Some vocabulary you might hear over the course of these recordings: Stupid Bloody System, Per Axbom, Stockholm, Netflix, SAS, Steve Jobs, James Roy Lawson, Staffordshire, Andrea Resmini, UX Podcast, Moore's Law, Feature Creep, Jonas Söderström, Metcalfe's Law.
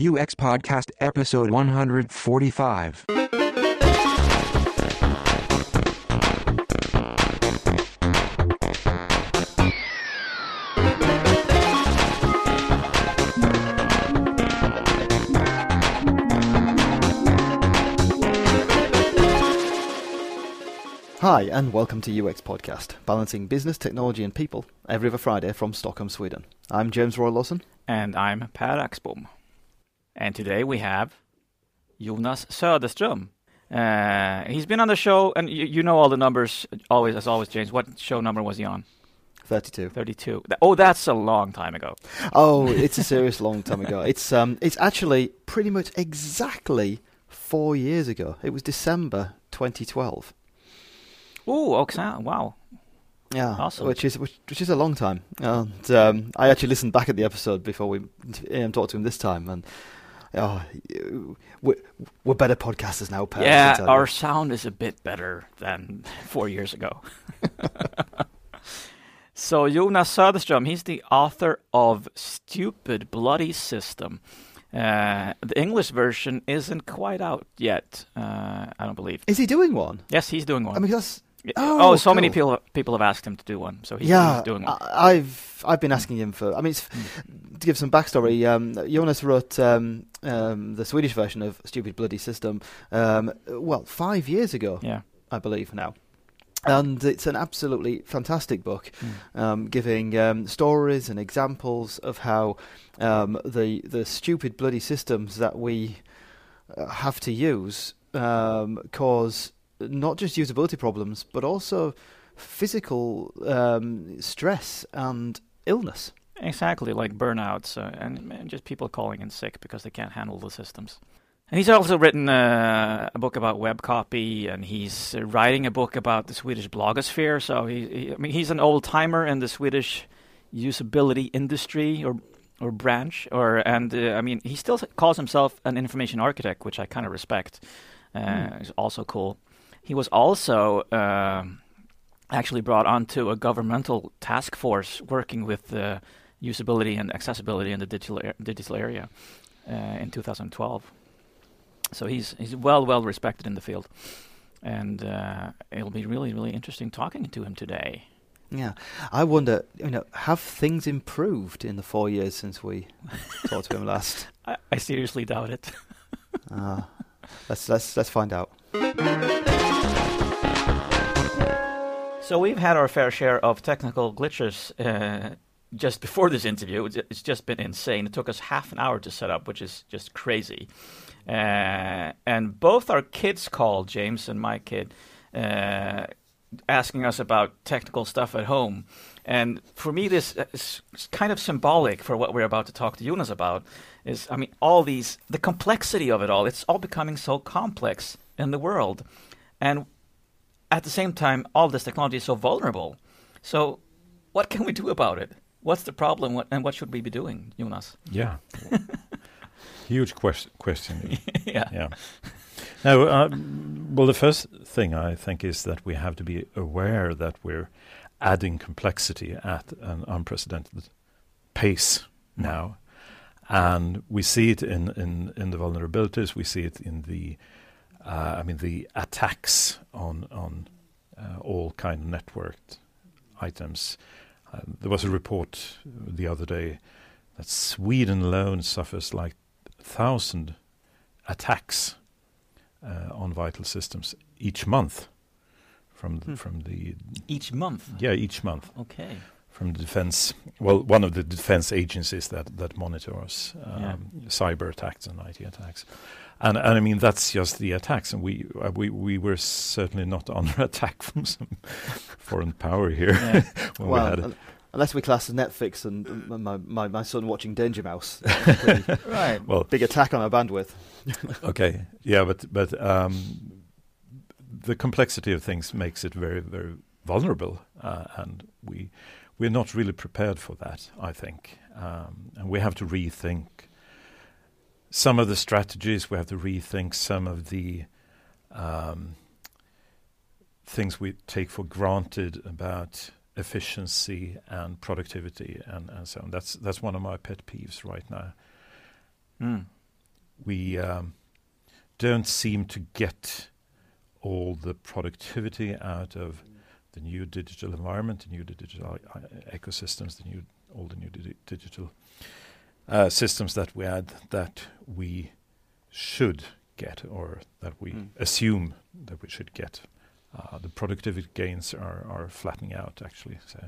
UX Podcast Episode 145. Hi and welcome to UX Podcast, balancing business, technology and people, every other Friday from Stockholm, Sweden. I'm James Roy Lawson. And I'm Per Axbom. And today we have Jonas Söderström. He's been on the show, and you know all the numbers, as always, James. What show number was he on? 32. 32. Oh, that's a long time ago. Oh, it's a serious long time ago. It's actually pretty much exactly 4 years ago. It was December 2012. Oh, Oxana! Wow. Yeah, awesome. Which is a long time. And I actually listened back at the episode before we talked to him this time, and we're better podcasters now. Per, yeah, our sound is a bit better than 4 years ago. So Jonas Söderström, he's the author of Stupid Bloody System. The English version isn't quite out yet. I don't believe. Is he doing one? Yes, he's doing one. I mean, that's. Oh, so cool. Many people have asked him to do one, so he's doing one. I've been asking him for. I mean, to give some backstory, Jonas wrote the Swedish version of Stupid Bloody System. 5 years ago, I believe now, and it's an absolutely fantastic book, giving stories and examples of how the stupid bloody systems that we have to use cause. Not just usability problems, but also physical stress and illness. Exactly, like burnouts and just people calling in sick because they can't handle the systems. And he's also written a book about web copy, and he's writing a book about the Swedish blogosphere. So he's an old timer in the Swedish usability industry or branch. He still calls himself an information architect, which I kind of respect. It's also cool. He was also actually brought onto a governmental task force working with usability and accessibility in the digital area in 2012. So he's well respected in the field, and it'll be really, really interesting talking to him today. Yeah, I wonder, have things improved in the 4 years since we talked to him last? I seriously doubt it. Let's find out. So we've had our fair share of technical glitches just before this interview. It's just been insane. It took us half an hour to set up, which is just crazy. And both our kids called, James and my kid, asking us about technical stuff at home. And for me, this is kind of symbolic for what we're about to talk to Jonas about. The complexity of it all. It's all becoming so complex in the world. And at the same time, all this technology is so vulnerable. So what can we do about it? What's the problem, and what should we be doing, Jonas? Yeah. Huge question. Yeah. Now, the first thing I think is that we have to be aware that we're adding complexity at an unprecedented pace now. And we see it in the vulnerabilities. We see it in the attacks on all kind of networked items. There was a report the other day that Sweden alone suffers like 1,000 attacks on vital systems each month each month. Okay. From the defense, one of the defense agencies that monitors cyber attacks and IT attacks, and I mean that's just the attacks, and we were certainly not under attack from some foreign power here. Yeah. Unless we class Netflix and my son watching Danger Mouse, right? Well, big attack on our bandwidth. Okay, yeah, but the complexity of things makes it very, very vulnerable, and We're not really prepared for that, I think. And we have to rethink some of the strategies. We have to rethink some of the things we take for granted about efficiency and productivity and so on. That's one of my pet peeves right now. Mm. we don't seem to get all the productivity out of the new digital environment, the new digital ecosystems, the new digital systems that we add, that we should get, or that we assume that we should get. The productivity gains are flattening out, actually. So.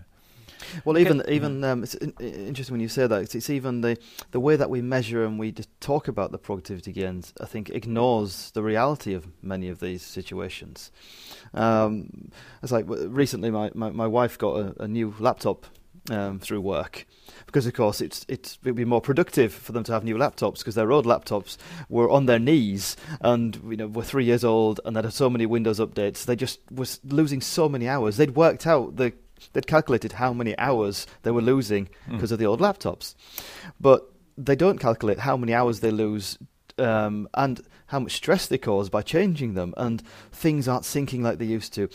Well, even it's interesting when you say that. It's even the way that we measure and we just talk about the productivity gains, I think, ignores the reality of many of these situations. It's like recently my wife got a new laptop through work, because of course it would be more productive for them to have new laptops, because their old laptops were on their knees and were 3 years old and they had so many Windows updates. They just were losing so many hours. They'd worked out They'd calculated how many hours they were losing because of the old laptops. But they don't calculate how many hours they lose and how much stress they cause by changing them. And things aren't syncing like they used to.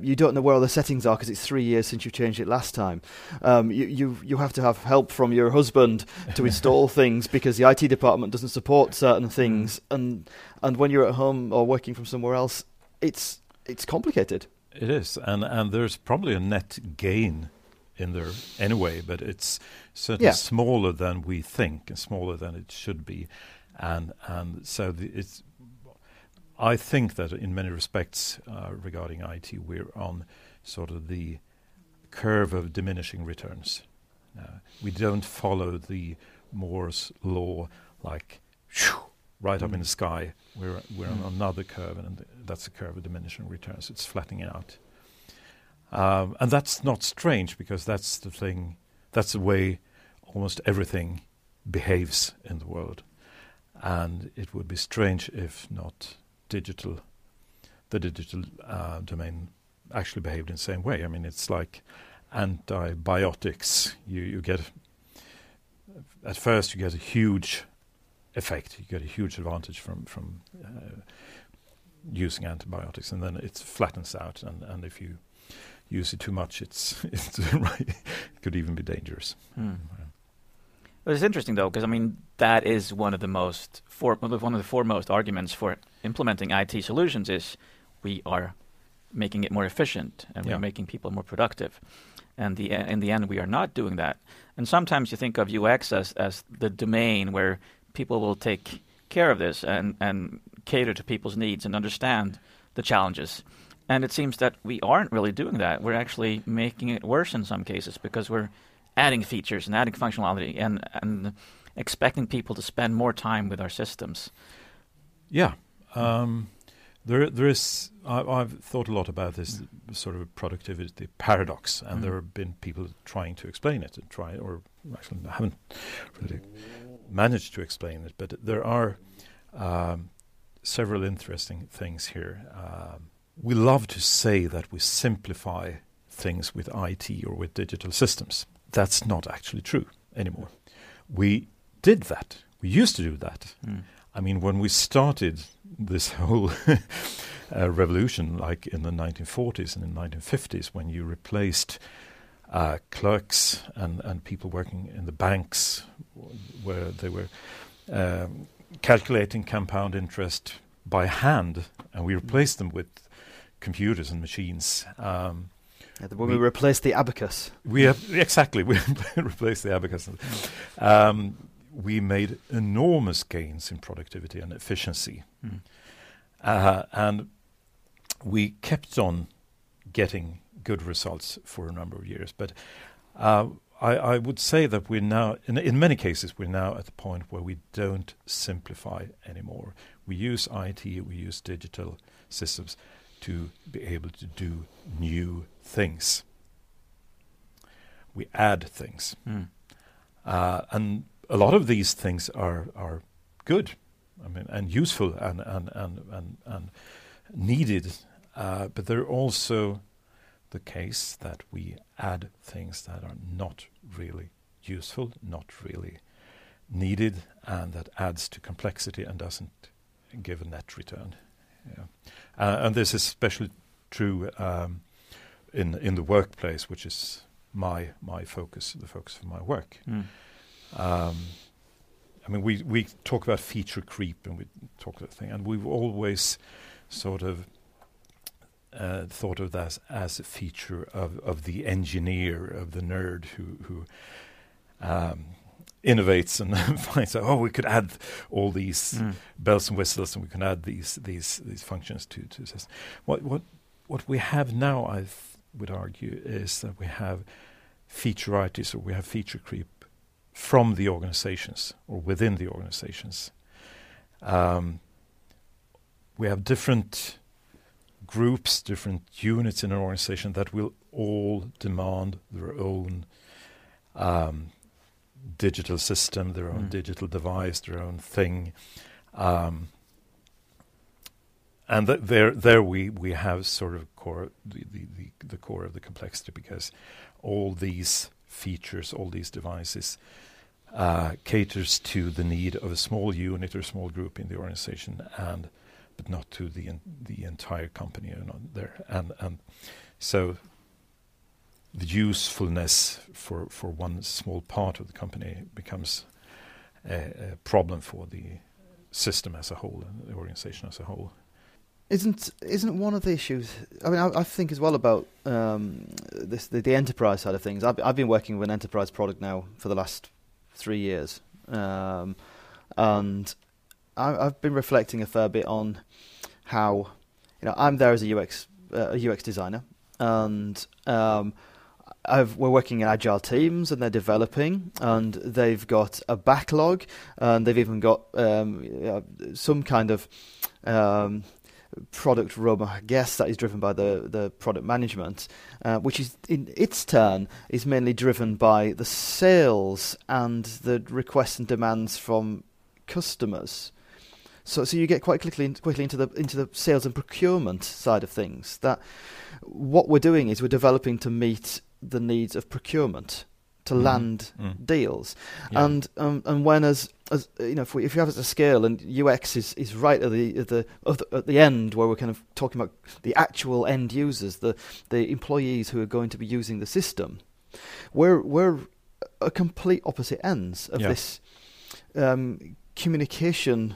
You don't know where all the settings are because it's 3 years since you changed it last time. You have to have help from your husband to install things because the IT department doesn't support certain things. And when you're at home or working from somewhere else, it's complicated. It is, and there's probably a net gain in there anyway, but it's certainly smaller than we think and smaller than it should be, and so it's. I think that in many respects, regarding IT, we're on sort of the curve of diminishing returns. We don't follow the Moore's Law like right up in the sky. We're on another curve, and that's a curve of diminishing returns. It's flattening out, and that's not strange, because that's the thing. That's the way almost everything behaves in the world, and it would be strange if not the digital domain actually behaved in the same way. I mean, it's like antibiotics. You get at first you get a huge effect. You get a huge advantage from using antibiotics, and then it flattens out. And if you use it too much, it's it could even be dangerous. Well, it's interesting though, because I mean that is one of the foremost arguments for implementing IT solutions is we are making it more efficient and we're making people more productive. And in the end, we are not doing that. And sometimes you think of UX as the domain where people will take care of this and cater to people's needs and understand the challenges. And it seems that we aren't really doing that. We're actually making it worse in some cases, because we're adding features and adding functionality and expecting people to spend more time with our systems. Yeah. There is. I've thought a lot about this sort of productivity paradox, and there have been people trying to explain it or actually haven't really managed to explain it, but there are several interesting things here. We love to say that we simplify things with IT or with digital systems. That's not actually true anymore. We did that. We used to do that. I mean, when we started this whole revolution, like in the 1940s and in the 1950s, when you replaced clerks and people working in the banks, where they were calculating compound interest by hand, and we replaced them with computers and machines. We replaced the abacus. We replaced the abacus. We made enormous gains in productivity and efficiency, and we kept on getting good results for a number of years. But I would say that we're now, in many cases, we're now at the point where we don't simplify anymore. We use IT, we use digital systems to be able to do new things. We add things. And a lot of these things are good, I mean, and useful and needed. But they're also the case that we add things that are not really useful, not really needed, and that adds to complexity and doesn't give a net return. And this is especially true in the workplace, which is my focus, the focus of my work. I mean, we talk about feature creep, and we talk that thing, and we've always sort of thought of that as a feature of the engineer, of the nerd who innovates and finds out, oh, we could add all these bells and whistles, and we can add these functions to this. What we have now, I would argue, is that we have featureitis, or we have feature creep from the organizations or within the organizations. We have different groups, different units in an organization that will all demand their own digital system, their own digital device, their own thing, and there we have sort of core the core of the complexity, because all these features, all these devices, caters to the need of a small unit or small group in the organization, but not to the entire company, or not there, and so the usefulness for one small part of the company becomes a problem for the system as a whole and the organization as a whole. Isn't one of the issues? I mean, I think as well about the enterprise side of things. I've been working with an enterprise product now for the last 3 years, and I've been reflecting a fair bit on how, you know, I'm there as a UX designer, and we're working in agile teams, and they're developing, and they've got a backlog, and they've even got some kind of product room, I guess, that is driven by the product management, which is in its turn is mainly driven by the sales and the requests and demands from customers. So you get quite quickly into the sales and procurement side of things. That what we're doing is we're developing to meet the needs of procurement to land deals, yeah. And when as you know, if you have it at a scale, and UX is right at the end, where we're kind of talking about the actual end users, the employees who are going to be using the system, we're a complete opposite ends of this communication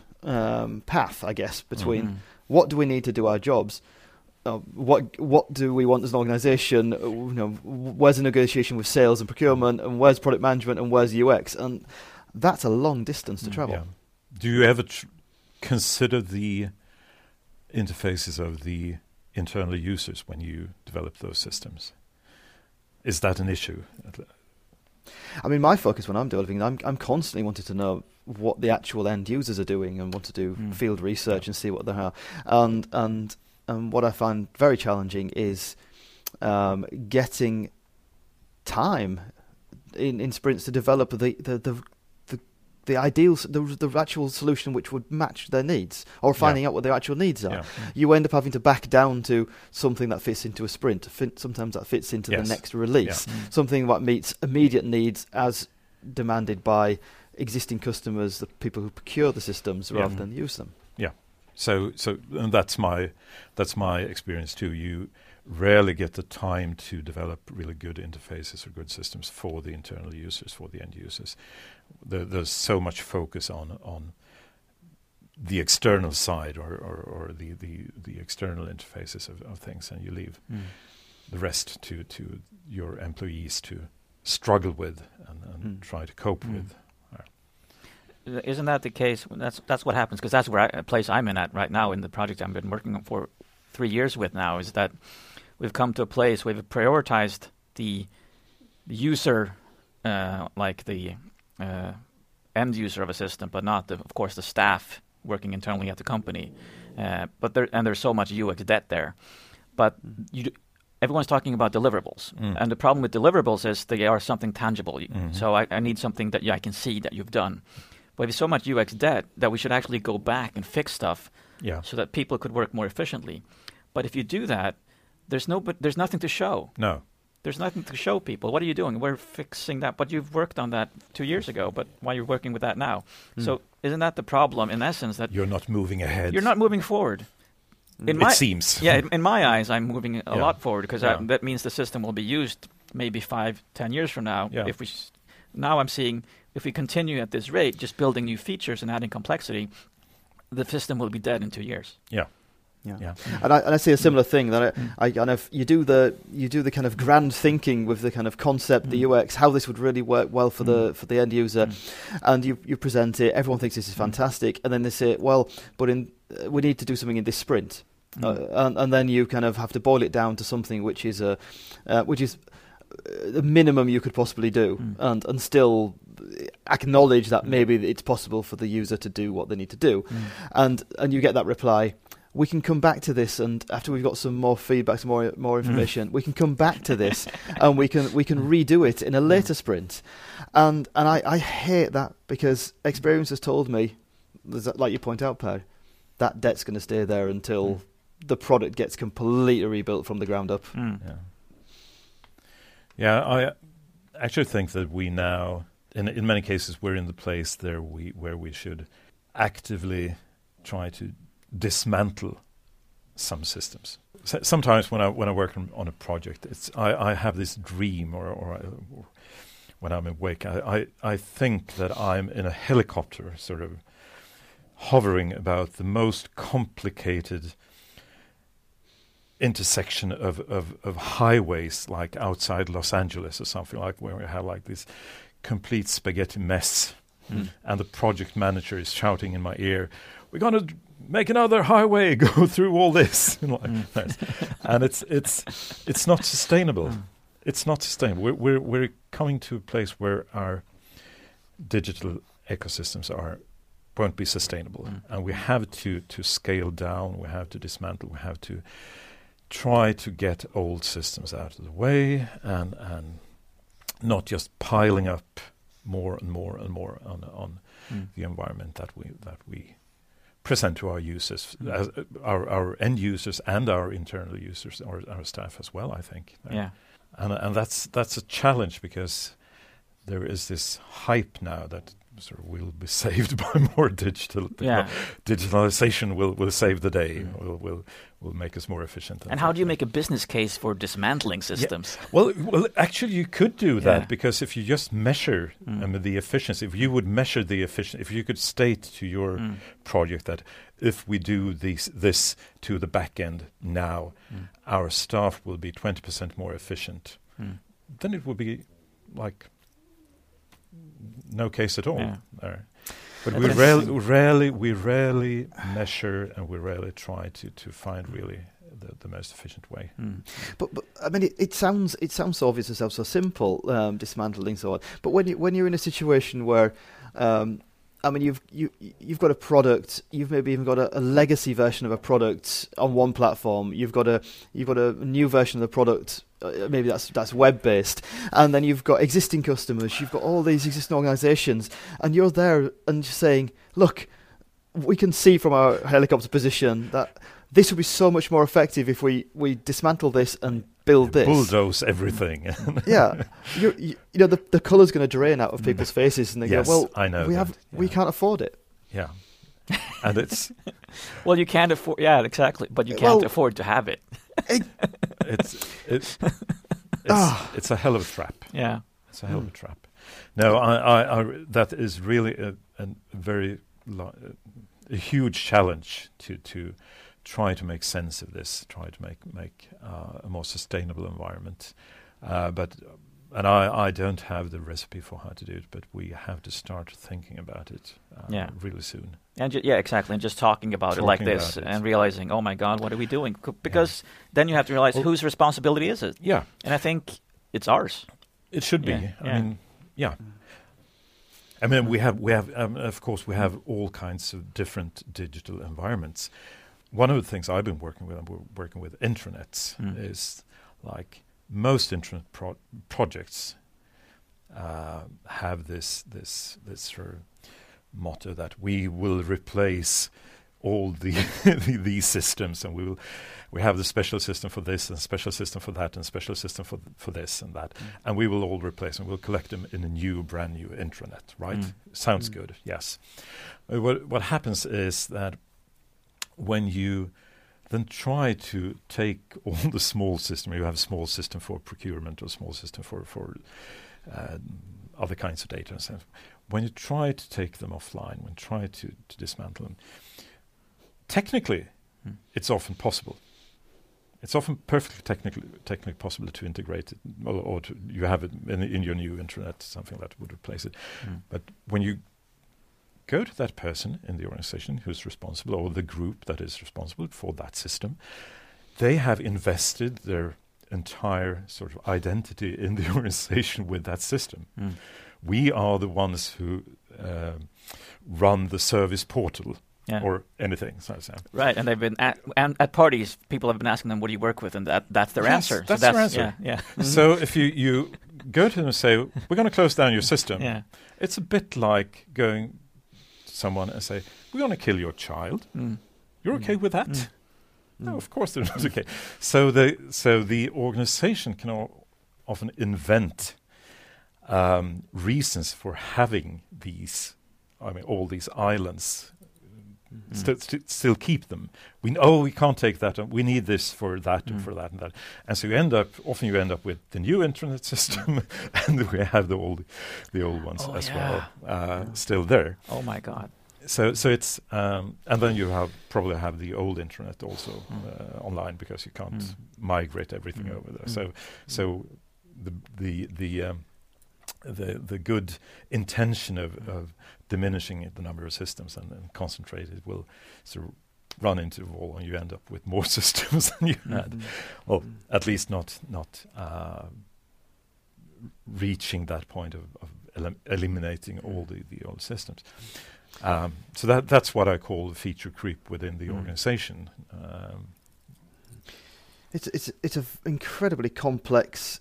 path, I guess, between what do we need to do our jobs, what do we want as an organisation, you know, where's the negotiation with sales and procurement, and where's product management, and where's UX, and that's a long distance to travel. Yeah. Do you ever consider the interfaces of the internal users when you develop those systems? Is that an issue? I mean, my focus when I'm developing, I'm constantly wanting to know what the actual end users are doing, and want to do field research and see what they are. And what I find very challenging is getting time in sprints to develop the ideal, the actual solution which would match their needs, or finding out what their actual needs are. Yeah. You end up having to back down to something that fits into a sprint. Sometimes that fits into the next release. Yeah. Something that meets immediate needs as demanded by existing customers, the people who procure the systems, rather than use them. Yeah. So and that's my experience too. You rarely get the time to develop really good interfaces or good systems for the internal users, for the end users. There's so much focus on the external side or the external interfaces of things, and you leave the rest to your employees to struggle with and try to cope with. Isn't that the case? That's what happens, because that's a place I'm in at right now in the project I've been working on for 3 years with now, is that we've come to a place where we've prioritized the user, like the end user of a system, but not, of course, the staff working internally at the company. But there's so much UX debt there. But everyone's talking about deliverables, and the problem with deliverables is they are something tangible. So I need something that I can see that you've done. But there's so much UX debt that we should actually go back and fix stuff so that people could work more efficiently. But if you do that, there's nothing to show. No. There's nothing to show people. What are you doing? We're fixing that. But you've worked on that 2 years ago, but why you're working with that now? So isn't that the problem, in essence, that you're not moving ahead? You're not moving forward. It seems. Yeah, in my eyes, I'm moving a lot forward, because that means the system will be used maybe 5, 10 years from now. Yeah. Now I'm seeing if we continue at this rate, just building new features and adding complexity, the system will be dead in 2 years. Yeah. Yeah. Yeah, and I see a similar thing that I know you do the kind of grand thinking with the kind of concept, the UX, how this would really work well for the end user, and you present it. Everyone thinks this is fantastic, and then they say, well, but we need to do something in this sprint, and then you kind of have to boil it down to something which is the minimum you could possibly do, and still acknowledge that maybe it's possible for the user to do what they need to do, and you get that reply. We can come back to this, and after we've got some more feedback, some more information, we can come back to this, and we can redo it in a later sprint. And I hate that, because experience has told me, like you point out, Per, that debt's going to stay there until the product gets completely rebuilt from the ground up. Mm. Yeah, I actually think that we now, in many cases, we're in the place where we should actively try to dismantle some systems. Sometimes when I work on a project, I have this dream, or when I'm awake, I think that I'm in a helicopter, sort of hovering about the most complicated intersection of highways, like outside Los Angeles or something, like where we have like this complete spaghetti mess, and the project manager is shouting in my ear, "We're going to make another highway, go through all this," and it's not sustainable. It's not sustainable. We're coming to a place where our digital ecosystems won't be sustainable, and we have to scale down. We have to dismantle. We have to try to get old systems out of the way, and not just piling up more and more and more on the environment that we present to our users, our end users, and our internal users, or our staff as well, I think. Yeah, and that's a challenge, because there is this hype now that sort of we'll be saved by more digital. Digitalization will save the day. Will make us more efficient. And how do you make a business case for dismantling systems? Yeah. Well, actually, you could do that, because if you just measure the efficiency, if you would measure the efficiency, if you could state to your project that if we do this to the back end now, our staff will be 20% more efficient, then it would be like no case at all. Yeah. But we rarely measure, and we rarely try to find really the most efficient way. But I mean, it sounds so obvious and so simple, dismantling so on. But when you're in a situation where, I mean, you've got a product, you've maybe even got a legacy version of a product on one platform. You've got a new version of the product. Maybe that's web-based, and then you've got existing customers, you've got all these existing organizations, and you're there and just saying, look, we can see from our helicopter position that this would be so much more effective if we dismantle this and build this. Bulldoze everything. You know, the color's going to drain out of people's faces, and they go, well, I know we can't afford it. Yeah. And it's... well, you can't afford... Yeah, exactly. But you can't afford to have it. It's a hell of a trap. Yeah. It's a hell of a trap. No, I that is really a very huge challenge to try to make sense of this, try to make a more sustainable environment. But I don't have the recipe for how to do it, but we have to start thinking about it really soon. And exactly, and just talking about it like this, and realizing, oh my God, what are we doing? Because then you have to realize whose responsibility is it? Yeah. And I think it's ours. It should be. I mean, we have of course, we have all kinds of different digital environments. One of the things I've been working with, and we're working with intranets, is like... Most internet projects have this sort of motto that we will replace all these systems, and we have the special system for this, and special system for that, and special system for this and that, and we will all replace them. We'll collect them in a brand new intranet. Right? Sounds good. Yes. What happens is that when you then try to take all the small system. You have a small system for procurement, or a small system for other kinds of data. And so when you try to take them offline, when you try to dismantle them, technically, it's often possible. It's often perfectly technically possible to integrate it, or to you have it in your new intranet, something that would replace it. But when you go to that person in the organization who's responsible, or the group that is responsible for that system, they have invested their entire sort of identity in the organization with that system. We are the ones who run the service portal. Yeah. Or anything, so right? And they've been at parties. People have been asking them, "What do you work with?" And that's their answer. That's their answer. Yeah. So if you go to them and say, "We're going to close down your system," it's a bit like going to someone and say, "We're going to kill your child." You're okay with that? No, of course they're not okay. So the organization can often invent reasons for having these. I mean, all these islands. Still keep them. We can't take that. We need this for that and for that and that. And so you end up with the new internet system, and we have the old ones still there. Oh my God! So it's and then you probably have the old internet also online, because you can't migrate everything over there. So the good intention of diminishing the number of systems and concentrate it will sort of run into a wall, and you end up with more systems than you had. Well, at least not reaching that point of eliminating all the old systems. So that's what I call feature creep within the organization. It's an incredibly complex.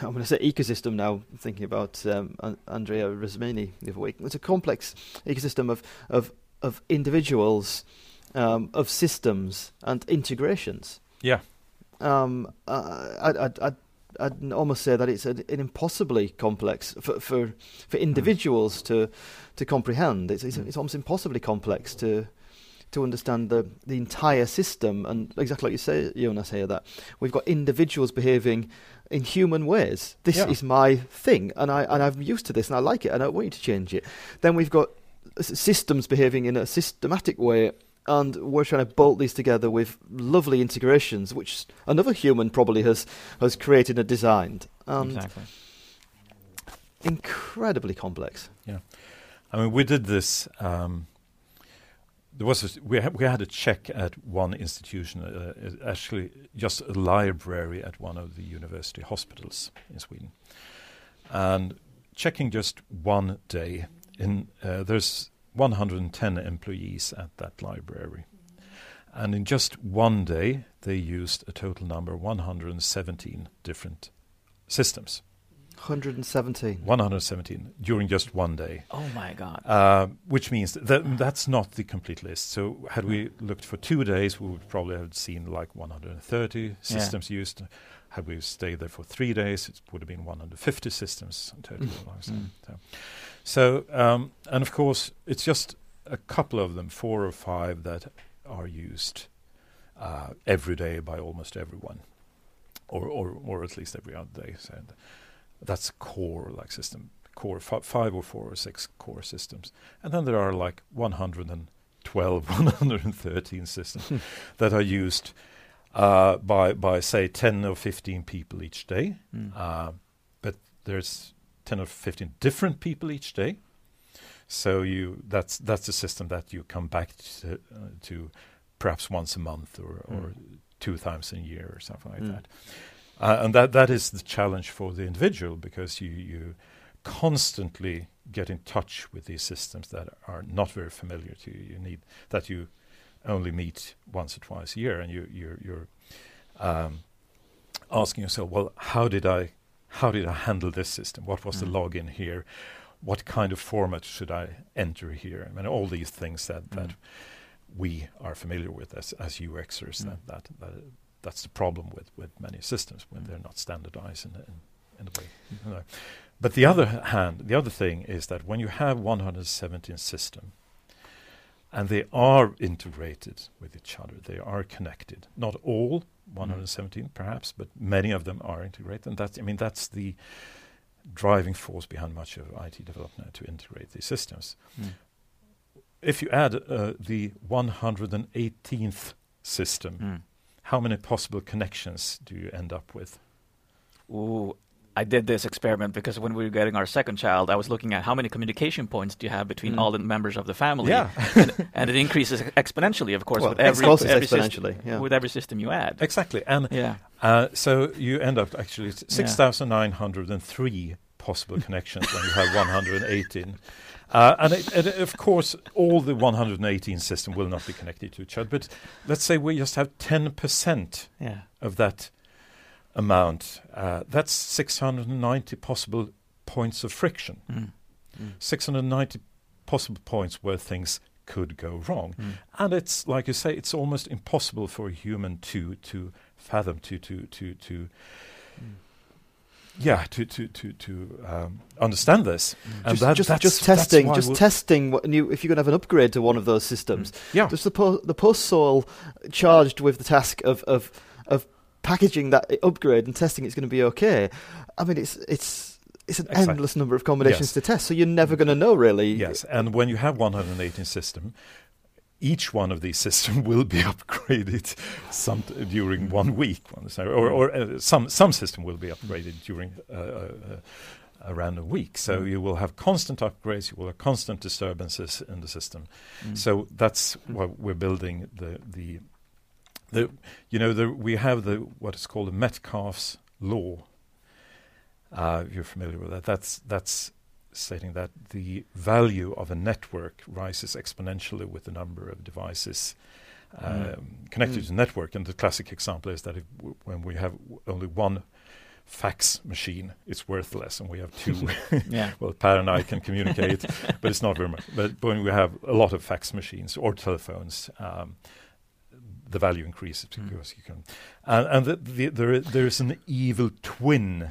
I'm going to say ecosystem now. I'm thinking about Andrea Resmini the other week. It's a complex ecosystem of individuals, of systems and integrations. Yeah. I'd almost say that it's an impossibly complex for individuals to comprehend. It's almost impossibly complex to understand the entire system, and exactly like you say, Jonas, here, that we've got individuals behaving in human ways. This is my thing, and I'm used to this, and I like it, and I don't want you to change it. Then we've got systems behaving in a systematic way, and we're trying to bolt these together with lovely integrations, which another human probably has created and designed. And exactly. Incredibly complex. Yeah, I mean, we did this. There was we had a check at one institution, actually just a library at one of the university hospitals in Sweden, and checking just one day. There's 110 employees at that library, and in just one day they used a total number of 117 different systems. 117 during just one day. Oh my God! Which means that's not the complete list. So had we looked for 2 days, we would probably have seen like 130 systems used. Had we stayed there for 3 days, it would have been 150 systems in total. So and of course, it's just a couple of them, 4 or 5, that are used every day by almost everyone, or at least every other day. So that's core, like system core, 5 or 4 or 6 core systems, and then there are like 112, 113 systems that are used by say 10 or 15 people each day. But there's 10 or 15 different people each day, so that's a system that you come back to perhaps once a month or 2 times a year or something like that. And that is the challenge for the individual, because you constantly get in touch with these systems that are not very familiar to you. You need that you only meet once or twice a year, and you're asking yourself, well, how did I handle this system? What was the login here? What kind of format should I enter here? I mean, all these things that we are familiar with as UXers. That's the problem with many systems, when they're not standardized in a way. But the other thing is that when you have 117 systems, and they are integrated with each other, they are connected. Not all 117, perhaps, but many of them are integrated. And that's the driving force behind much of IT development to integrate these systems. Mm. If you add the 118th system, how many possible connections do you end up with? Ooh, I did this experiment because when we were getting our second child, I was looking at how many communication points do you have between all the members of the family, and it increases exponentially, of course, with every exponentially, with every system you add. Exactly, and so you end up actually 6,903 possible connections when you have 118. And of course, all the 118 system will not be connected to each other. But let's say we just have 10% of that amount. That's 690 possible points of friction. 690 possible points where things could go wrong. And it's, like you say, it's almost impossible for a human to fathom, to understand this. And just testing what new, if you're going to have an upgrade to one of those systems. Just the PostSol charged with the task of packaging that upgrade and testing it's going to be okay. I mean, it's an endless number of combinations to test, so you're never going to know, really. Yes, and when you have 118 system, each one of these systems will be upgraded during 1 week, or some system will be upgraded during a random week. So you will have constant upgrades, you will have constant disturbances in the system. So that's why we're building we have the what is called the Metcalfe's Law. If you're familiar with that. That's stating that the value of a network rises exponentially with the number of devices connected to the network. And the classic example is that when we have only one fax machine, it's worthless, and we have two. Well, Per and I can communicate, but it's not very much. But when we have a lot of fax machines or telephones, the value increases because you can. There is an evil twin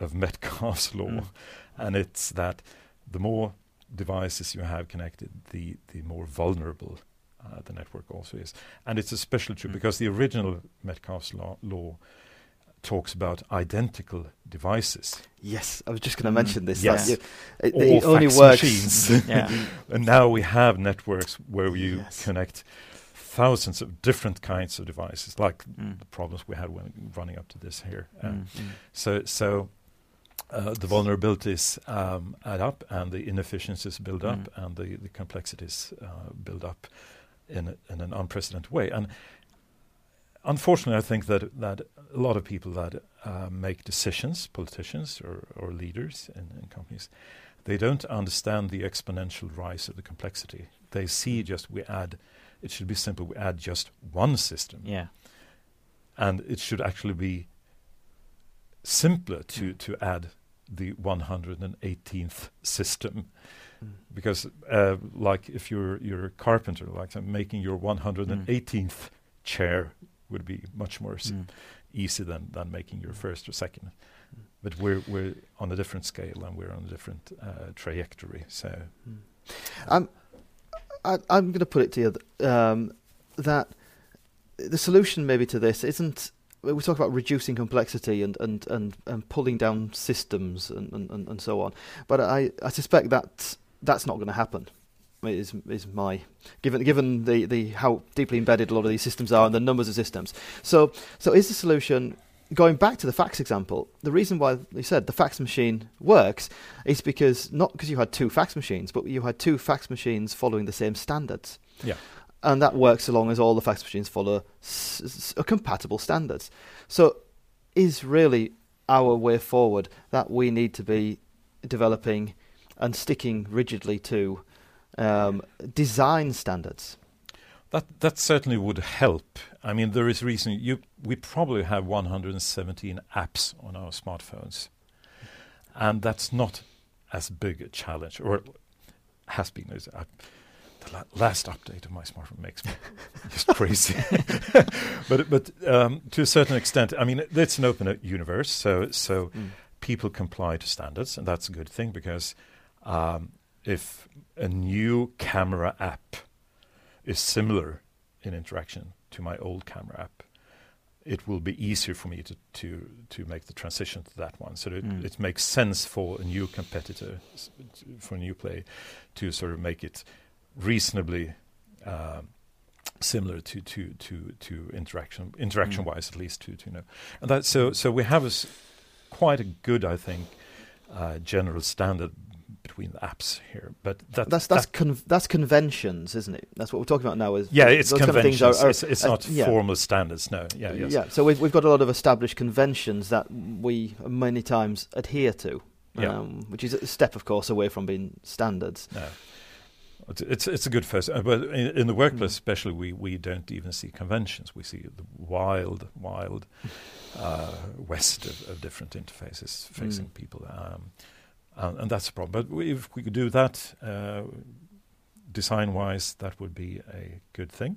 of Metcalfe's Law. And it's that the more devices you have connected, the more vulnerable the network also is. And it's especially true because the original Metcalfe's law talks about identical devices. Yes, I was just going to mention this. Yes. It only works. Machines. And now we have networks where you connect thousands of different kinds of devices, like the problems we had when running up to this here. The vulnerabilities add up, and the inefficiencies build up, and the complexities build up in an unprecedented way. And unfortunately, I think that a lot of people that make decisions, politicians or leaders in companies, they don't understand the exponential rise of the complexity. They see it should be simple, we add just one system. And it should actually be simpler to add the 118th system, because like if you're a carpenter, like making your 118th chair would be much more easy than making your first or second. But we're on a different scale, and we're on a different trajectory. So I'm going to put it to you that the solution maybe to this isn't. We talk about reducing complexity and pulling down systems and so on, but I suspect that that's not going to happen. Is my given the how deeply embedded a lot of these systems are and the numbers of systems. So is the solution going back to the fax example? The reason why you said the fax machine works is because not because you had two fax machines, but you had two fax machines following the same standards. Yeah. And that works so long as all the fax machines follow compatible standards. So is really our way forward that we need to be developing and sticking rigidly to design standards? That certainly would help. I mean, there is reason. We probably have 117 apps on our smartphones. And that's not as big a challenge, or has been as... last update of my smartphone makes me just crazy. but to a certain extent, I mean, it's an open universe, so people comply to standards, and that's a good thing, because if a new camera app is similar in interaction to my old camera app, it will be easier for me to make the transition to that one. So it makes sense for a new competitor, for a new player, to sort of make it reasonably similar to interaction wise, at least to know. And that so we have quite a good, I think, general standard between the apps here, but that's conventions, isn't it? That's what we're talking about now. Is it's conventions. Kind of it's not formal standards. No, So we've got a lot of established conventions that we many times adhere to, which is a step, of course, away from being standards. No. It's a good first, but in the workplace especially, we don't even see conventions. We see the wild west of different interfaces facing people, and that's a problem. But if we could do that design-wise, that would be a good thing.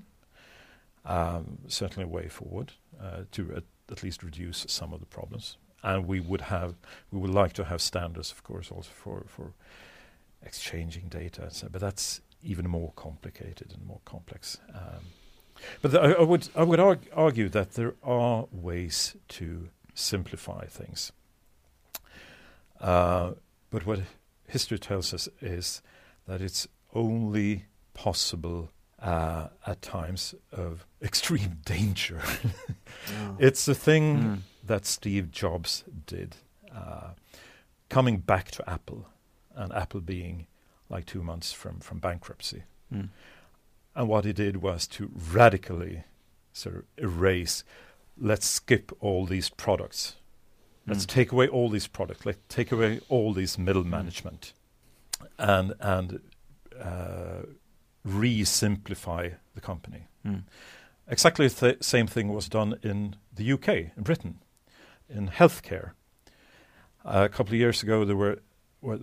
Certainly a way forward to at least reduce some of the problems. And we would like to have standards, of course, also for exchanging data, so, but that's even more complicated and more complex. But I would argue that there are ways to simplify things. But what history tells us is that it's only possible at times of extreme danger. It's a thing that Steve Jobs did, coming back to Apple. And Apple being like 2 months from bankruptcy. And what he did was to radically sort of erase, let's skip all these products. Let's take away all these products. Let's take away all these middle management and re-simplify the company. Exactly the same thing was done in the UK, in Britain, in healthcare. A couple of years ago, there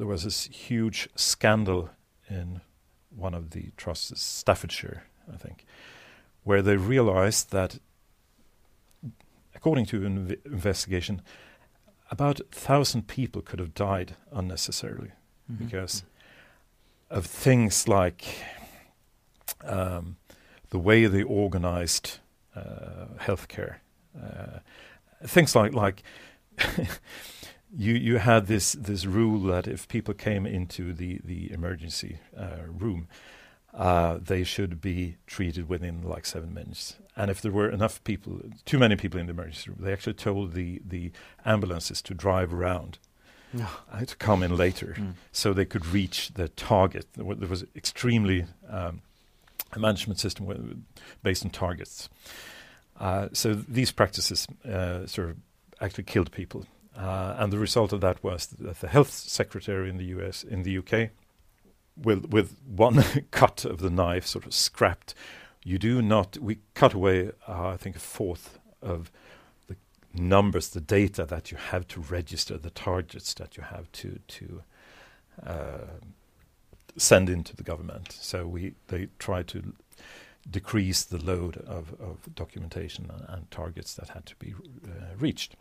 was this huge scandal in one of the trusts, Staffordshire, I think, where they realized that, according to an investigation, about 1,000 people could have died unnecessarily because of things like the way they organized healthcare. Things like You had this rule that if people came into the emergency room, they should be treated within like 7 minutes. And if there were too many people in the emergency room, they actually told the ambulances to drive around, to come in later, so they could reach their target. There was extremely a management system based on targets. So these practices sort of actually killed people. And the result of that was that the health secretary in the UK, with one cut of the knife, sort of scrapped. We cut away, I think, a fourth of the numbers, the data that you have to register, the targets that you have to send into the government. So they tried to decrease the load of documentation and targets that had to be reached.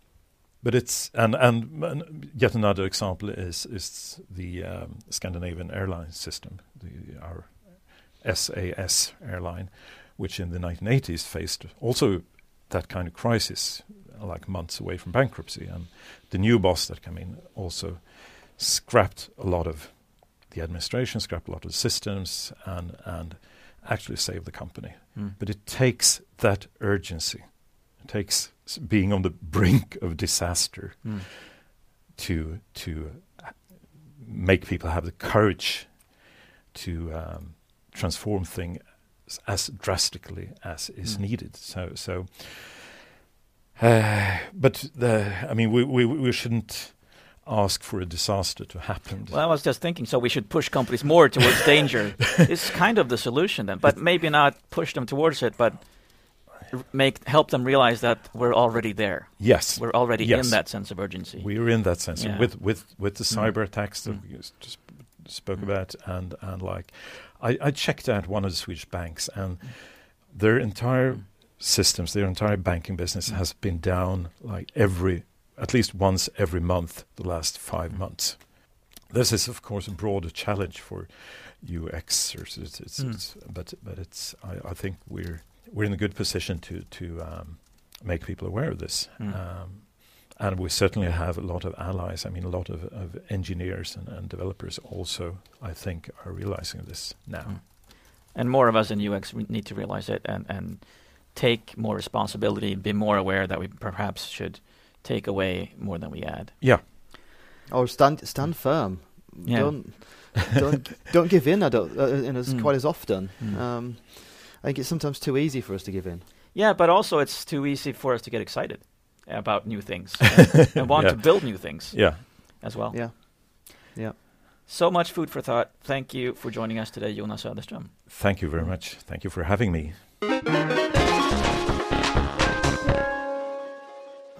But it's and yet another example is the Scandinavian airline system, our SAS airline, which in the 1980s faced also that kind of crisis, like months away from bankruptcy, and the new boss that came in also scrapped a lot of the administration, scrapped a lot of the systems, and actually saved the company. But it takes that urgency. Takes being on the brink of disaster to make people have the courage to transform things as drastically as is needed. We shouldn't ask for a disaster to happen. Well, I was just thinking, so we should push companies more towards danger. It's kind of the solution then, but maybe not push them towards it, but help them realize that we're already there. Yes. We're already in that sense of urgency. We're in that sense with the cyber attacks that we just spoke about and like I checked out one of the Swedish banks and their entire systems, their entire banking business has been down like at least once every month the last 5 months. This is of course a broader challenge for UX but it's I think we're in a good position to make people aware of this. Mm. And we certainly have a lot of allies. I mean, a lot of engineers and developers also, I think, are realizing this now. Mm. And more of us in UX need to realize it and take more responsibility, and be more aware that we perhaps should take away more than we add. Yeah. Or stand firm. Yeah. Don't give in. Quite as often. Mm. I think it's sometimes too easy for us to give in. Yeah, but also it's too easy for us to get excited about new things and want to build new things. Yeah. As well. Yeah. Yeah. So much food for thought. Thank you for joining us today, Jonas Söderström. Thank you very much. Thank you for having me.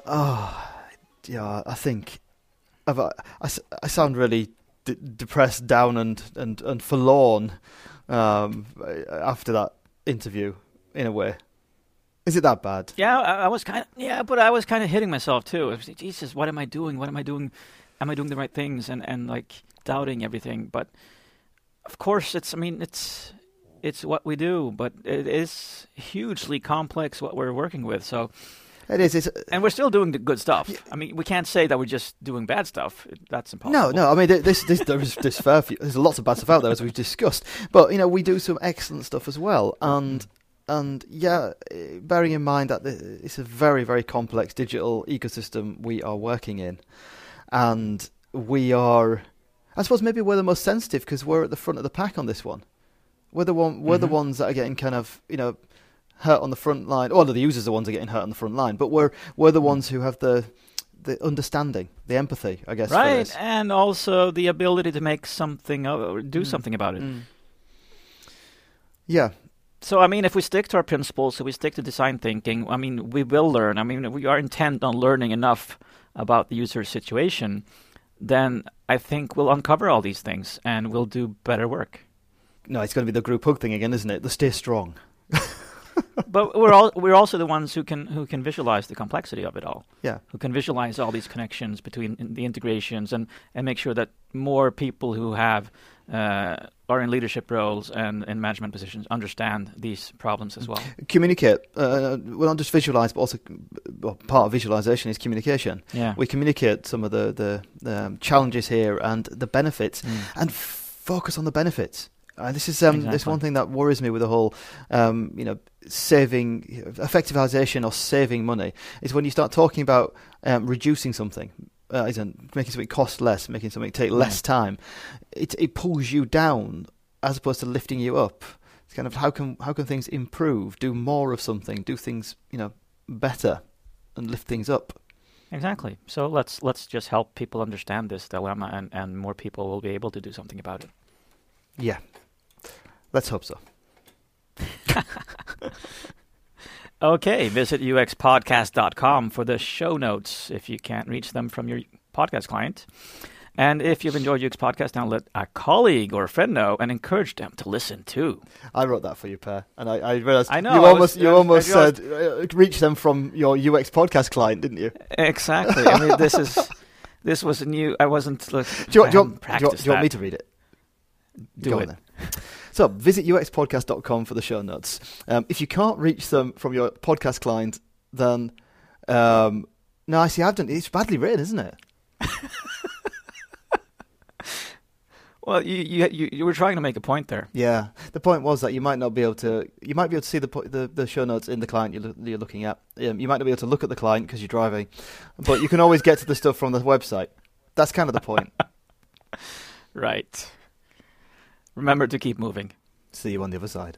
Oh, yeah. I think I sound really depressed, down, and forlorn after that interview, in a way. Is it that bad? Yeah, I was kind of. Yeah, but I was kind of hitting myself too. I was like, Jesus, what am I doing? What am I doing? Am I doing the right things? And like doubting everything. But of course, it's. I mean, it's what we do. But it is hugely complex what we're working with. So. It is, and we're still doing the good stuff. I mean, we can't say that we're just doing bad stuff. That's impossible. No. I mean, there's fair few. There's lots of bad stuff out there, as we've discussed. But you know, we do some excellent stuff as well. And yeah, bearing in mind that it's a very, very complex digital ecosystem we are working in, and we are, I suppose, maybe we're the most sensitive because we're at the front of the pack on this one. We're the ones that are getting kind of, you know, hurt on the front line. Well, the users are the ones that are getting hurt on the front line, but we're the ones who have the understanding, the empathy, I guess. Right, for this. And also the ability to make something or do something about it. Mm. Yeah. So, I mean, if we stick to our principles, if we stick to design thinking, I mean, we will learn. I mean, we are intent on learning enough about the user situation, then I think we'll uncover all these things and we'll do better work. No, it's going to be the group hug thing again, isn't it? The stay strong. But we're also the ones who can visualize the complexity of it all. Yeah. Who can visualize all these connections between the integrations and make sure that more people who have are in leadership roles and in management positions understand these problems as well. Communicate. Well, not just visualize, but also part of visualization is communication. Yeah. We communicate some of the challenges here and the benefits, and focus on the benefits. This is This one thing that worries me with the whole, saving, effectivization or saving money is when you start talking about reducing something, making something cost less, making something take less time. It pulls you down as opposed to lifting you up. It's kind of how can things improve, do more of something, do things better, and lift things up. Exactly. So let's just help people understand this dilemma, and more people will be able to do something about it. Yeah. Let's hope so. Okay, visit uxpodcast.com for the show notes if you can't reach them from your podcast client. And if you've enjoyed UX Podcast, now let a colleague or a friend know and encourage them to listen too. I wrote that for you, Per, and I realized you almost said reach them from your UX Podcast client, didn't you? Exactly. I mean, this was new. I wasn't. Do you want me to read it? Go it. So visit uxpodcast.com for the show notes. If you can't reach them from your podcast client, then it's badly written, isn't it? Well, you were trying to make a point there. Yeah, the point was that you might be able to see the show notes in the client you're looking at. You might not be able to look at the client because you're driving, but you can always get to the stuff from the website. That's kind of the point. Right. Remember to keep moving. See you on the other side.